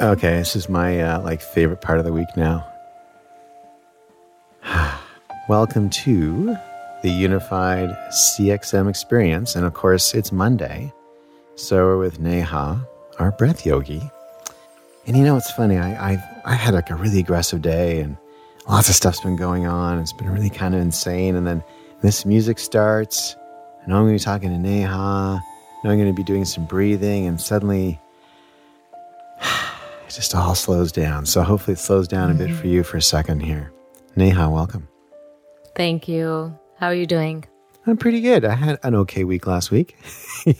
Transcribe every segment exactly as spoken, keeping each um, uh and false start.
Okay, this is my uh, like favorite part of the week now. Welcome to the Unified C X M Experience. And of course, it's Monday. So we're with Neha, our breath yogi. And you know, it's funny. I, I've I had like a really aggressive day and lots of stuff's been going on. It's been really kind of insane. And then this music starts. And I'm going to be talking to Neha. Now I'm going to be doing some breathing. And suddenly, it just all slows down. So hopefully it slows down a bit for you for a second here. Neha, welcome. Thank you. How are you doing? I'm pretty good. I had an okay week last week. so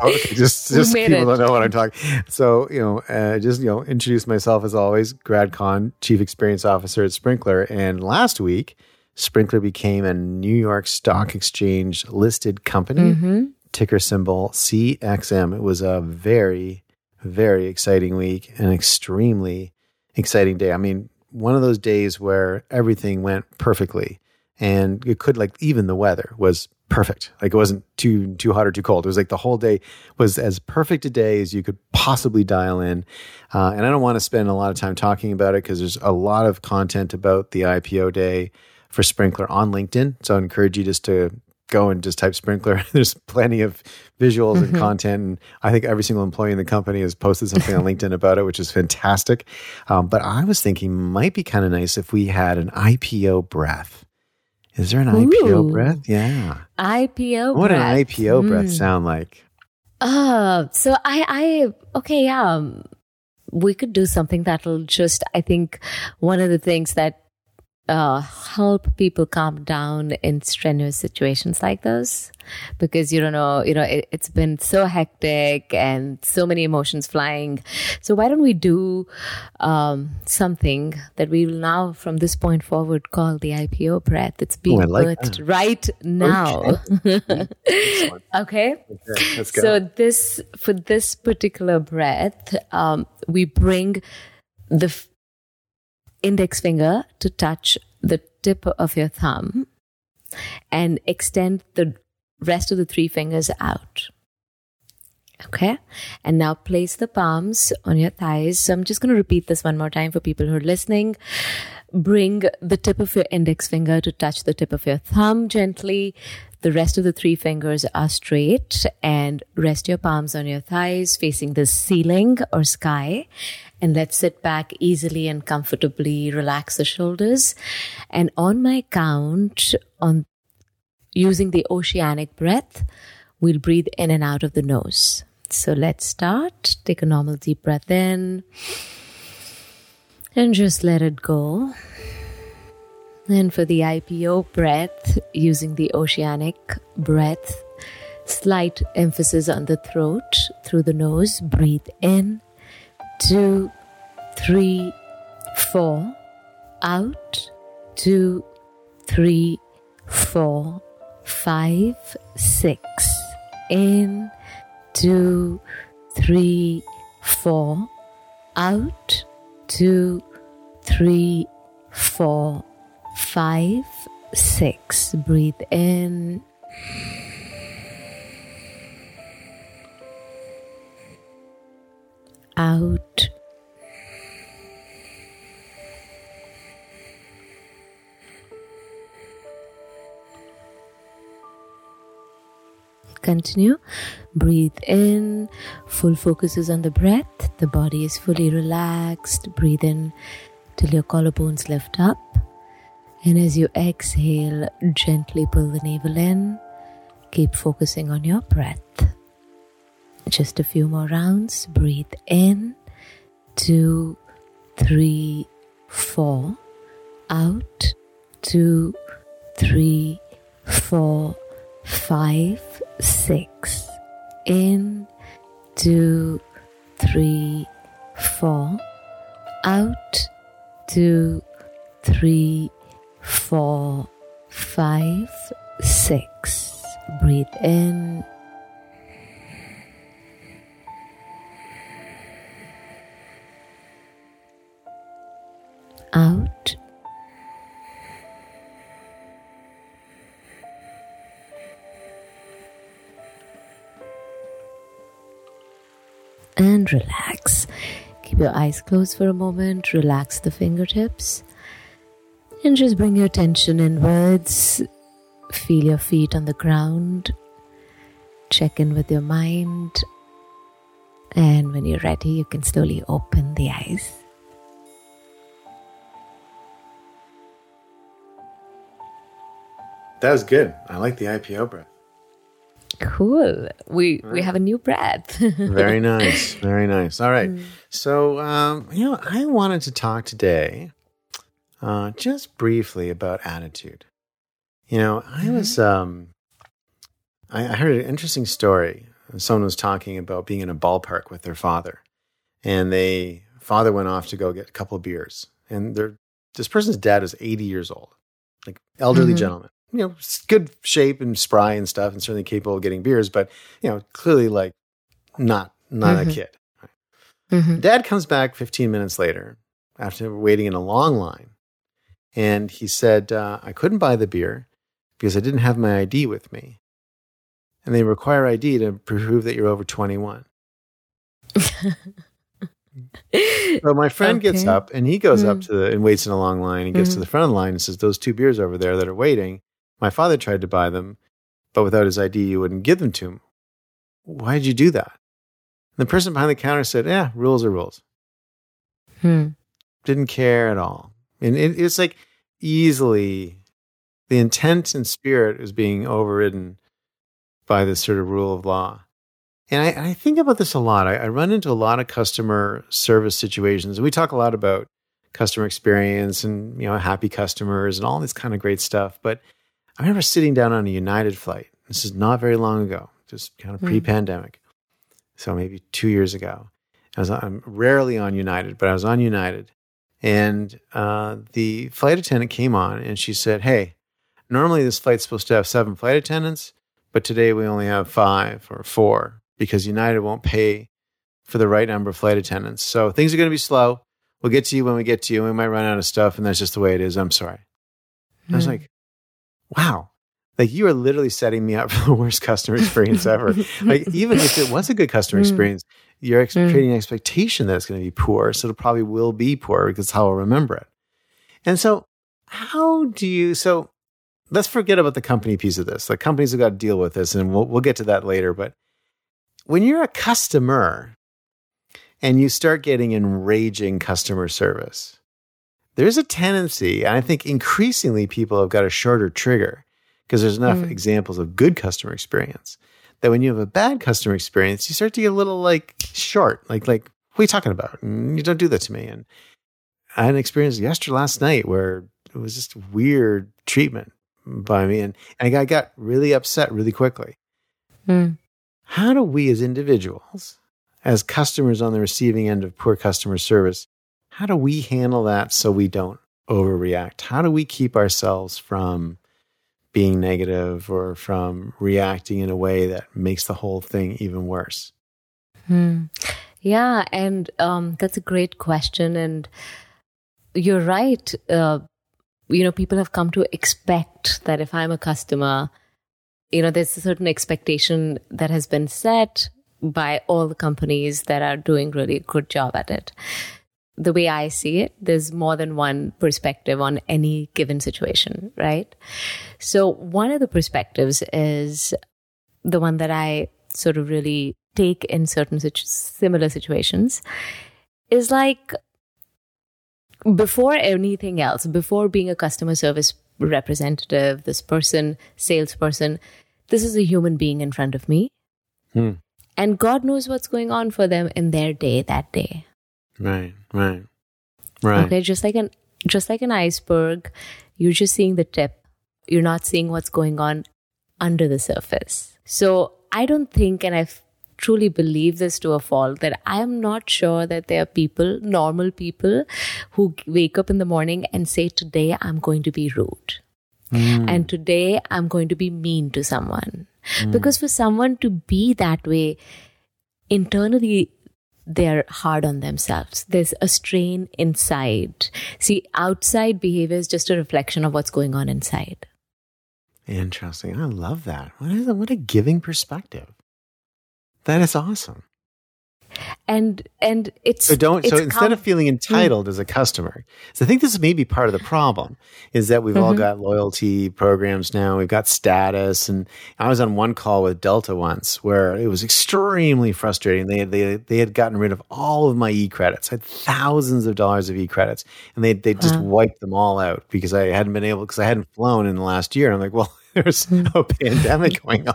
okay, just, just people it. Don't know what I'm talking. So, you know, uh, just, you know, introduce myself as always, GradCon, Chief Experience Officer at Sprinklr. And last week, Sprinklr became a New York Stock Exchange listed company, mm-hmm. ticker symbol C X M. It was a very... very exciting week, an extremely exciting day. I mean, one of those days where everything went perfectly, and it could like even the weather was perfect. Like it wasn't too too hot or too cold. It was like the whole day was as perfect a day as you could possibly dial in. Uh, and I don't want to spend a lot of time talking about it because there's a lot of content about the I P O day for Sprinklr on LinkedIn. So I encourage you just to go and just type Sprinklr. There's plenty of visuals mm-hmm. and content. And I think every single employee in the company has posted something on LinkedIn about it, which is fantastic. Um, but I was thinking might be kind of nice if we had an I P O breath. Is there an Ooh. I P O breath? Yeah. I P O what breath. What an I P O mm. breath sound like? Uh, so I, I, okay, yeah. We could do something that'll just, I think one of the things that Uh, help people calm down in strenuous situations like those, because you don't know, you know, it, it's been so hectic and so many emotions flying. So why don't we do um, something that we will now, from this point forward, call the I P O breath. It's being Ooh, I like birthed that. Right now. Okay. okay? okay let's go. So this, for this particular breath, um, we bring the f- index finger to touch the tip of your thumb and extend the rest of the three fingers out. Okay. And now place the palms on your thighs. So I'm just going to repeat this one more time for people who are listening. Bring the tip of your index finger to touch the tip of your thumb gently. The rest of the three fingers are straight and rest your palms on your thighs facing the ceiling or sky. And let's sit back easily and comfortably, relax the shoulders. And on my count, on using the oceanic breath, we'll breathe in and out of the nose. So let's start. Take a normal deep breath in and just let it go. And for the I P O breath, using the oceanic breath, slight emphasis on the throat through the nose. Breathe in. Two, three, four, out, two, three, four, five, six, in, two, three, four, out, two, three, four, five, six. Breathe in. Out. Continue. Breathe in. Full focus is on the breath. The body is fully relaxed. Breathe in till your collarbones lift up. And as you exhale, gently pull the navel in. Keep focusing on your breath. Just a few more rounds. Breathe in, two, three, four, out, two, three, four, five, six, in, two, three, four, out, two, three, four, five, six. Breathe in. Out. And and relax. Keep your eyes closed for a moment, relax the fingertips, and just bring your attention inwards. Feel your feet on the ground. Check in with your mind. And when you're ready, you can slowly open the eyes. That was good. I like the I P O breath. Cool. We right. we have a new breath. Very nice. Very nice. All right. Mm. So, um, you know, I wanted to talk today uh, just briefly about attitude. You know, I was, um, I, I heard an interesting story. Someone was talking about being in a ballpark with their father, and they father went off to go get a couple of beers. And their this person's dad was eighty years old, like elderly mm-hmm. gentleman, you know, good shape and spry and stuff, and certainly capable of getting beers, but you know, clearly like not not mm-hmm. a kid. Right? Mm-hmm. Dad comes back fifteen minutes later after waiting in a long line, and he said, uh, "I couldn't buy the beer because I didn't have my I D with me." And they require I D to prove that you're over twenty-one. So my friend okay. gets up and he goes mm. up to the, and waits in a long line and gets mm. to the front of the line and says, "Those two beers over there that are waiting, my father tried to buy them, but without his I D, you wouldn't give them to him. Why did you do that?" And the person behind the counter said, "Yeah, rules are rules." Hmm. Didn't care at all. And it, it's like easily the intent and spirit is being overridden by this sort of rule of law. And I, I think about this a lot. I, I run into a lot of customer service situations. And we talk a lot about customer experience and, you know, happy customers and all this kind of great stuff. But I remember sitting down on a United flight. This is not very long ago, just kind of mm. pre-pandemic. So maybe two years ago. I was, I'm rarely on United, but I was on United. And uh, the flight attendant came on and she said, "Hey, normally this flight's supposed to have seven flight attendants, but today we only have five or four because United won't pay for the right number of flight attendants. So things are going to be slow. We'll get to you when we get to you. We might run out of stuff, and that's just the way it is. I'm sorry." Hmm. I was like, wow. Like, you are literally setting me up for the worst customer experience ever. Like, even if it was a good customer experience, you're ex- creating an expectation that it's going to be poor. So it probably will be poor because that's how I'll remember it. And so how do you... So let's forget about the company piece of this. The companies have got to deal with this, and we'll, we'll get to that later. But when you're a customer and you start getting enraging customer service, there's a tendency, and I think increasingly people have got a shorter trigger because there's enough mm. examples of good customer experience, that when you have a bad customer experience, you start to get a little like short, like, like what are you talking about? And you don't do that to me. And I had an experience yesterday, last night, where it was just weird treatment by me, and I got, got really upset really quickly. Mm. How do we as individuals, as customers on the receiving end of poor customer service, how do we handle that so we don't overreact? How do we keep ourselves from being negative or from reacting in a way that makes the whole thing even worse? Mm. Yeah, and um, that's a great question, and you're right. Uh, You know, people have come to expect that if I'm a customer, you know, there's a certain expectation that has been set by all the companies that are doing really a good job at it. The way I see it, there's more than one perspective on any given situation, right? So one of the perspectives is the one that I sort of really take in certain situ- similar situations is like, before anything else, before being a customer service representative, this person, salesperson, this is a human being in front of me. Hmm. And God knows what's going on for them in their day that day. Right, right, right. Okay, just like an just like an iceberg, you're just seeing the tip. You're not seeing what's going on under the surface. So I don't think, and I've truly believe this to a fault, that I am not sure that there are people, normal people, who wake up in the morning and say, today I'm going to be rude. Mm. And today I'm going to be mean to someone. Mm. Because for someone to be that way, internally, they're hard on themselves. There's a strain inside. See, outside behavior is just a reflection of what's going on inside. Interesting. I love that. What is that? What a giving perspective. That is awesome. And and it's so don't it's so instead com- of feeling entitled mm. as a customer. So I think this may be part of the problem is that we've mm-hmm. all got loyalty programs now. We've got status, and I was on one call with Delta once where it was extremely frustrating. They they they had gotten rid of all of my e credits. I had thousands of dollars of e credits, and they they wow. just wiped them all out because I hadn't been able because I hadn't flown in the last year. And I'm like, well. There's no pandemic going on.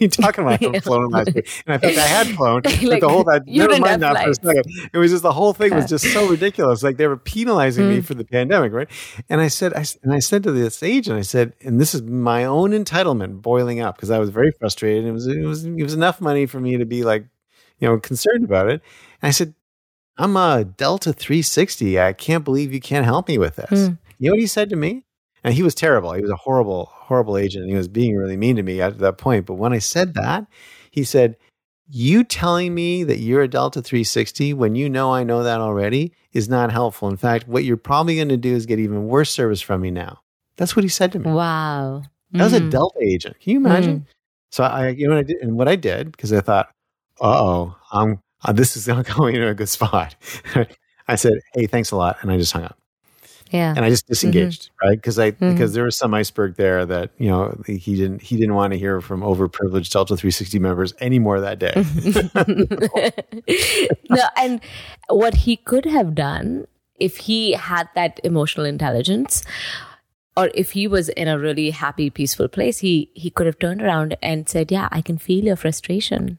We talking about having flown last year, and I think I had flown. Like, but the whole that never mind that for a second. It was just the whole thing was just so ridiculous. Like they were penalizing mm. me for the pandemic, right? And I said, I, and I said to this agent, I said, and this is my own entitlement boiling up because I was very frustrated. It was, it was, it was enough money for me to be like, you know, concerned about it. And I said, I'm a Delta three sixty. I can't believe you can't help me with this. Mm. You know what he said to me? And he was terrible. He was a horrible, horrible agent. And he was being really mean to me at that point. But when I said that, he said, you telling me that you're a Delta three sixty when you know I know that already is not helpful. In fact, what you're probably going to do is get even worse service from me now. That's what he said to me. Wow. That mm-hmm. was a Delta agent. Can you imagine? Mm-hmm. So I, you know what I did? And what I did, because I thought, uh-oh, I'm, uh, this is not going in a good spot. I said, hey, thanks a lot. And I just hung up. Yeah. And I just disengaged, mm-hmm. right? Because I mm-hmm. because there was some iceberg there that, you know, he didn't he didn't want to hear from overprivileged Delta three sixty members anymore that day. No, and what he could have done if he had that emotional intelligence, or if he was in a really happy, peaceful place, he he could have turned around and said, yeah, I can feel your frustration.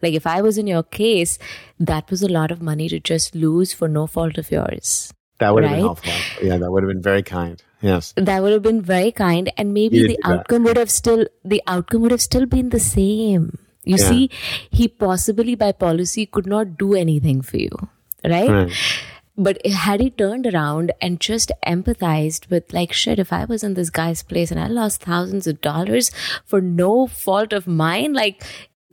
Like if I was in your case, that was a lot of money to just lose for no fault of yours. That would have right? been helpful. Yeah, that would have been very kind. Yes, that would have been very kind, and maybe the outcome that. would have still the outcome would have still been the same. You yeah. see, he possibly by policy could not do anything for you, right? right? But had he turned around and just empathized with, like, shit, if I was in this guy's place and I lost thousands of dollars for no fault of mine, like.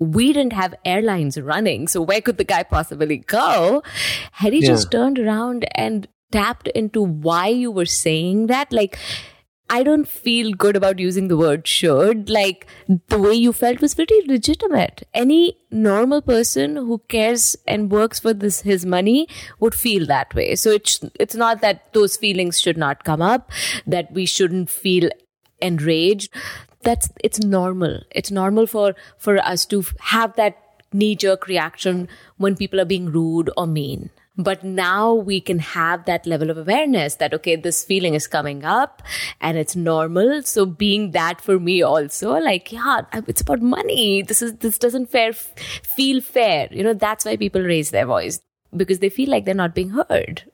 We didn't have airlines running, so where could the guy possibly go? Had he yeah. just turned around and tapped into why you were saying that, like, I don't feel good about using the word should, like, the way you felt was pretty legitimate. Any normal person who cares and works for this his money would feel that way. So it's, it's not that those feelings should not come up, that we shouldn't feel enraged. That's it's normal. It's normal for, for us to have that knee-jerk reaction when people are being rude or mean. But now we can have that level of awareness that, okay, this feeling is coming up and it's normal. So being that for me also, like, yeah, it's about money. This is this doesn't fair, feel fair. You know, that's why people raise their voice, because they feel like they're not being heard.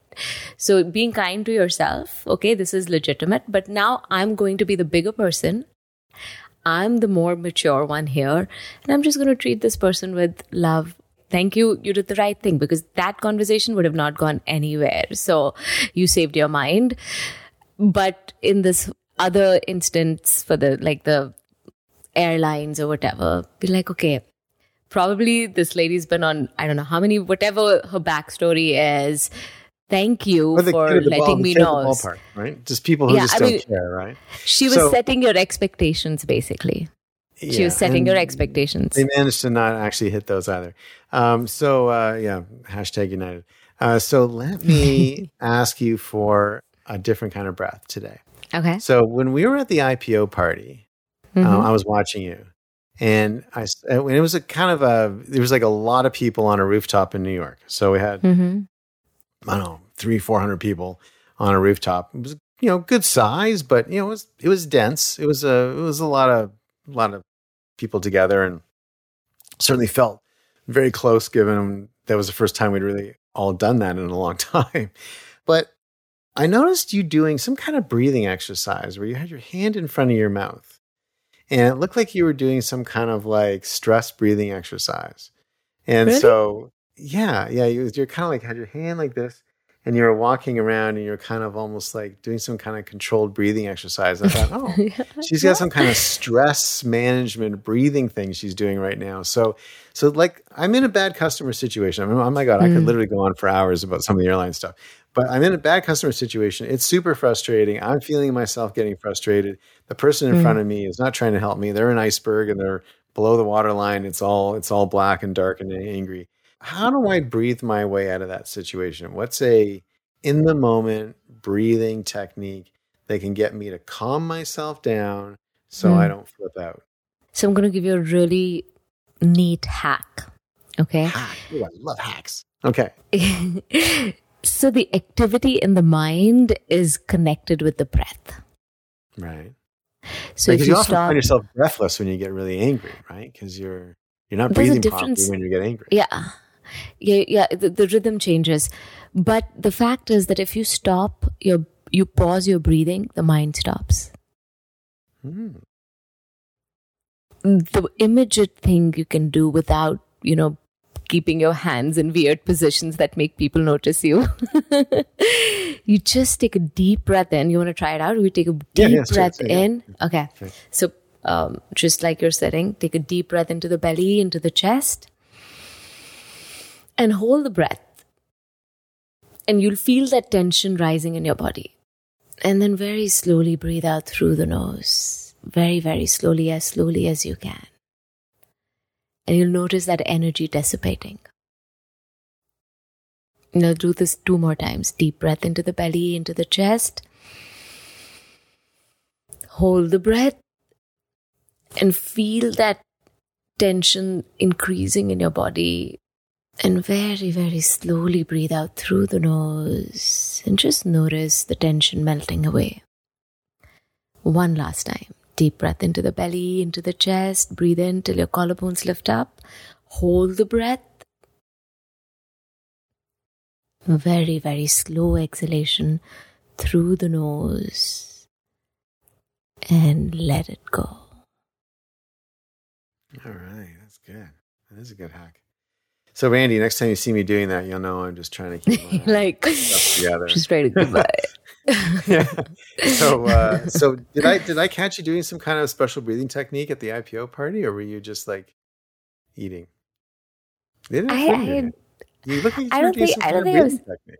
So being kind to yourself, okay, this is legitimate, but now I'm going to be the bigger person. I'm the more mature one here, and I'm just going to treat this person with love. Thank you. You did the right thing, because that conversation would have not gone anywhere. So you saved your mind. But in this other instance for the, like the airlines or whatever, be like, okay, probably this lady's been on, I don't know how many, whatever her backstory is. Thank you for letting ball, me know. Ballpark, right? Just people who yeah, just I don't mean, care, right? She was so, setting your expectations, basically. Yeah, she was setting your expectations. They managed to not actually hit those either. Um, so, uh, yeah, hashtag United. Uh, so let me ask you for a different kind of breath today. Okay. So when we were at the I P O party, mm-hmm. um, I was watching you. And I, and it was a kind of a, there was like a lot of people on a rooftop in New York. So we had... Mm-hmm. I don't know, three, four hundred people on a rooftop. It was, you know, good size, but you know, it was it was dense. It was a it was a lot of a lot of people together, and certainly felt very close. Given that was the first time we'd really all done that in a long time. But I noticed you doing some kind of breathing exercise where you had your hand in front of your mouth, and it looked like you were doing some kind of like stress breathing exercise, and really? so. Yeah, yeah. You, you're kind of like had your hand like this, and you were walking around, and you're kind of almost like doing some kind of controlled breathing exercise. And I thought, oh, yeah, she's got yeah. some kind of stress management breathing thing she's doing right now. So, so like I'm in a bad customer situation. I mean, oh my God, mm. I could literally go on for hours about some of the airline stuff. But I'm in a bad customer situation. It's super frustrating. I'm feeling myself getting frustrated. The person in mm. front of me is not trying to help me. They're an iceberg, and they're below the waterline. It's all it's all black and dark and angry. how do I breathe my way out of that situation? What's a in the moment breathing technique that can get me to calm myself down so mm. I don't flip out? So I'm going to give you a really neat hack. Okay. Hack. Ooh, I love hacks. Okay. So the activity in the mind is connected with the breath. Right. So because if you, you often stop, find yourself breathless when you get really angry, right? Because you're you're not breathing properly when you get angry. Yeah. Yeah, yeah. The, the rhythm changes. But the fact is that if you stop, your you pause your breathing, the mind stops. Hmm. The immediate thing you can do without, you know, keeping your hands in weird positions that make people notice you. You just take a deep breath in. You want to try it out? We take a deep yeah, yeah, breath true, in. Yeah. Okay. Right. So um, just like you're sitting, take a deep breath into the belly, into the chest, and hold the breath. And you'll feel that tension rising in your body. And then very slowly breathe out through the nose. Very, very slowly, as slowly as you can. And you'll notice that energy dissipating. Now do this two more times. Deep breath into the belly, into the chest. Hold the breath. And feel that tension increasing in your body. And very, very slowly breathe out through the nose. And just notice the tension melting away. One last time. Deep breath into the belly, into the chest. Breathe in till your collarbones lift up. Hold the breath. Very, very slow exhalation through the nose. And let it go. All right. That's good. That is a good hack. So, Randy, next time you see me doing that, you'll know I'm just trying to keep my like, stuff together. Just trying to goodbye. Yeah. So, uh, so did I did I catch you doing some kind of special breathing technique at the I P O party, or were you just like eating? They didn't I, I, you. You look like I don't think I don't think it was. Technique.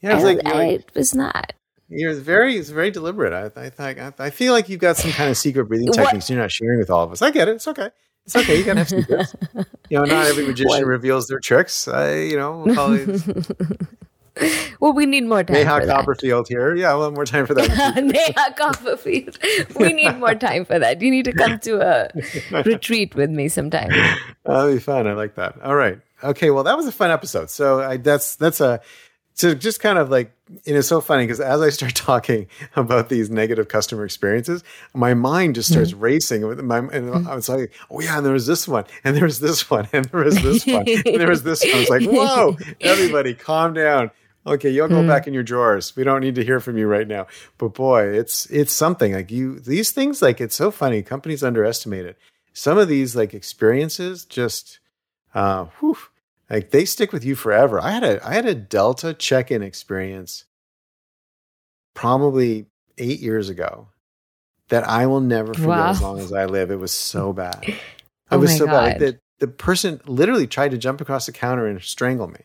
Yeah, I was I, like, I, like it was not. It was very, it was very deliberate. I, I thought I, I feel like you've got some kind of secret breathing techniques you're not sharing with all of us. I get it. It's okay. It's okay. You can have secrets. You know, not every magician what? reveals their tricks. I, you know, we'll probably. Well, we need more time. Neha for Copperfield that. here. Yeah, we'll have more time for that. Neha Copperfield. We need more time for that. You need to come to a retreat with me sometime. That'll be fun. I like that. All right. Okay. Well, that was a fun episode. So I, that's that's a. So just kind of like, and it's so funny because as I start talking about these negative customer experiences, my mind just starts mm-hmm. racing. With my, and mm-hmm. I was like, oh yeah, and there was this one, and there was this one, and there was this one, and there was this one. I was like, whoa, everybody calm down. Okay, you'll go mm-hmm. back in your drawers. We don't need to hear from you right now. But boy, it's it's something. Like you, these things, like it's so funny. Companies underestimate it. Some of these like experiences just, uh, whew. Like they stick with you forever. I had a I had a Delta check-in experience probably eight years ago that I will never forget wow. as long as I live. It was so bad. It oh was so God. bad. Like the, the person literally tried to jump across the counter and strangle me.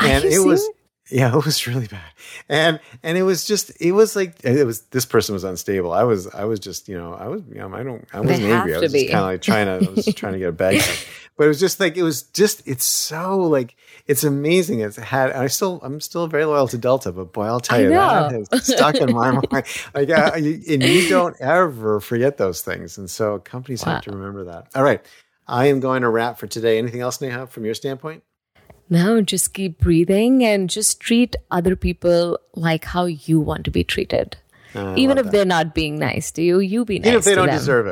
And it was it? yeah, it was really bad. And and it was just it was like it was this person was unstable. I was I was just, you know, I was you know, I don't I wasn't angry. I was just kind of like trying to I was just trying to get a bag. But it was just like, it was just, it's so like, it's amazing. It's had, I still, I'm still very loyal to Delta, but boy, I'll tell you that has stuck in my mind. Like, uh, you, and you don't ever forget those things. And so companies wow. have to remember that. All right. I am going to wrap for today. Anything else, Neha, from your standpoint? No, just keep breathing and just treat other people like how you want to be treated. Uh, Even if that. they're not being nice to you, you be nice to them. Even if they don't them. deserve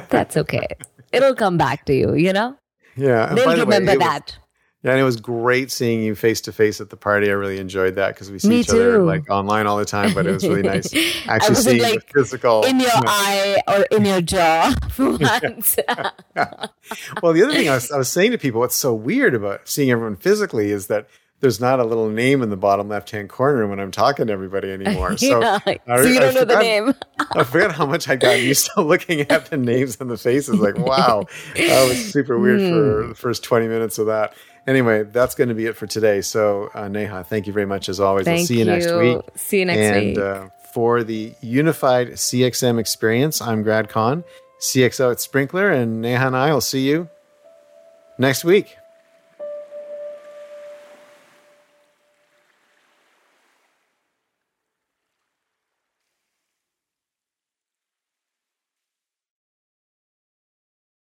it. That's okay. It'll come back to you, you know? Yeah. They'll remember way, that. Was, yeah, and it was great seeing you face-to-face at the party. I really enjoyed that because we see Me each too. other like online all the time, but it was really nice actually seeing like, the physical. in your you know. eye or in your jaw for once. Yeah. Yeah. Well, the other thing I was, I was saying to people, what's so weird about seeing everyone physically is that there's not a little name in the bottom left-hand corner when I'm talking to everybody anymore. So, yeah. so I, you don't I know forgot, the name. I forgot how much I got used to looking at the names and the faces. Like, wow, that was super weird mm. for the first twenty minutes of that. Anyway, that's going to be it for today. So, uh, Neha, thank you very much as always. Thank we'll see you, you next week. See you next and, week. And uh, for the Unified C X M Experience, I'm GradCon, C X O at Sprinklr, and Neha and I will see you next week.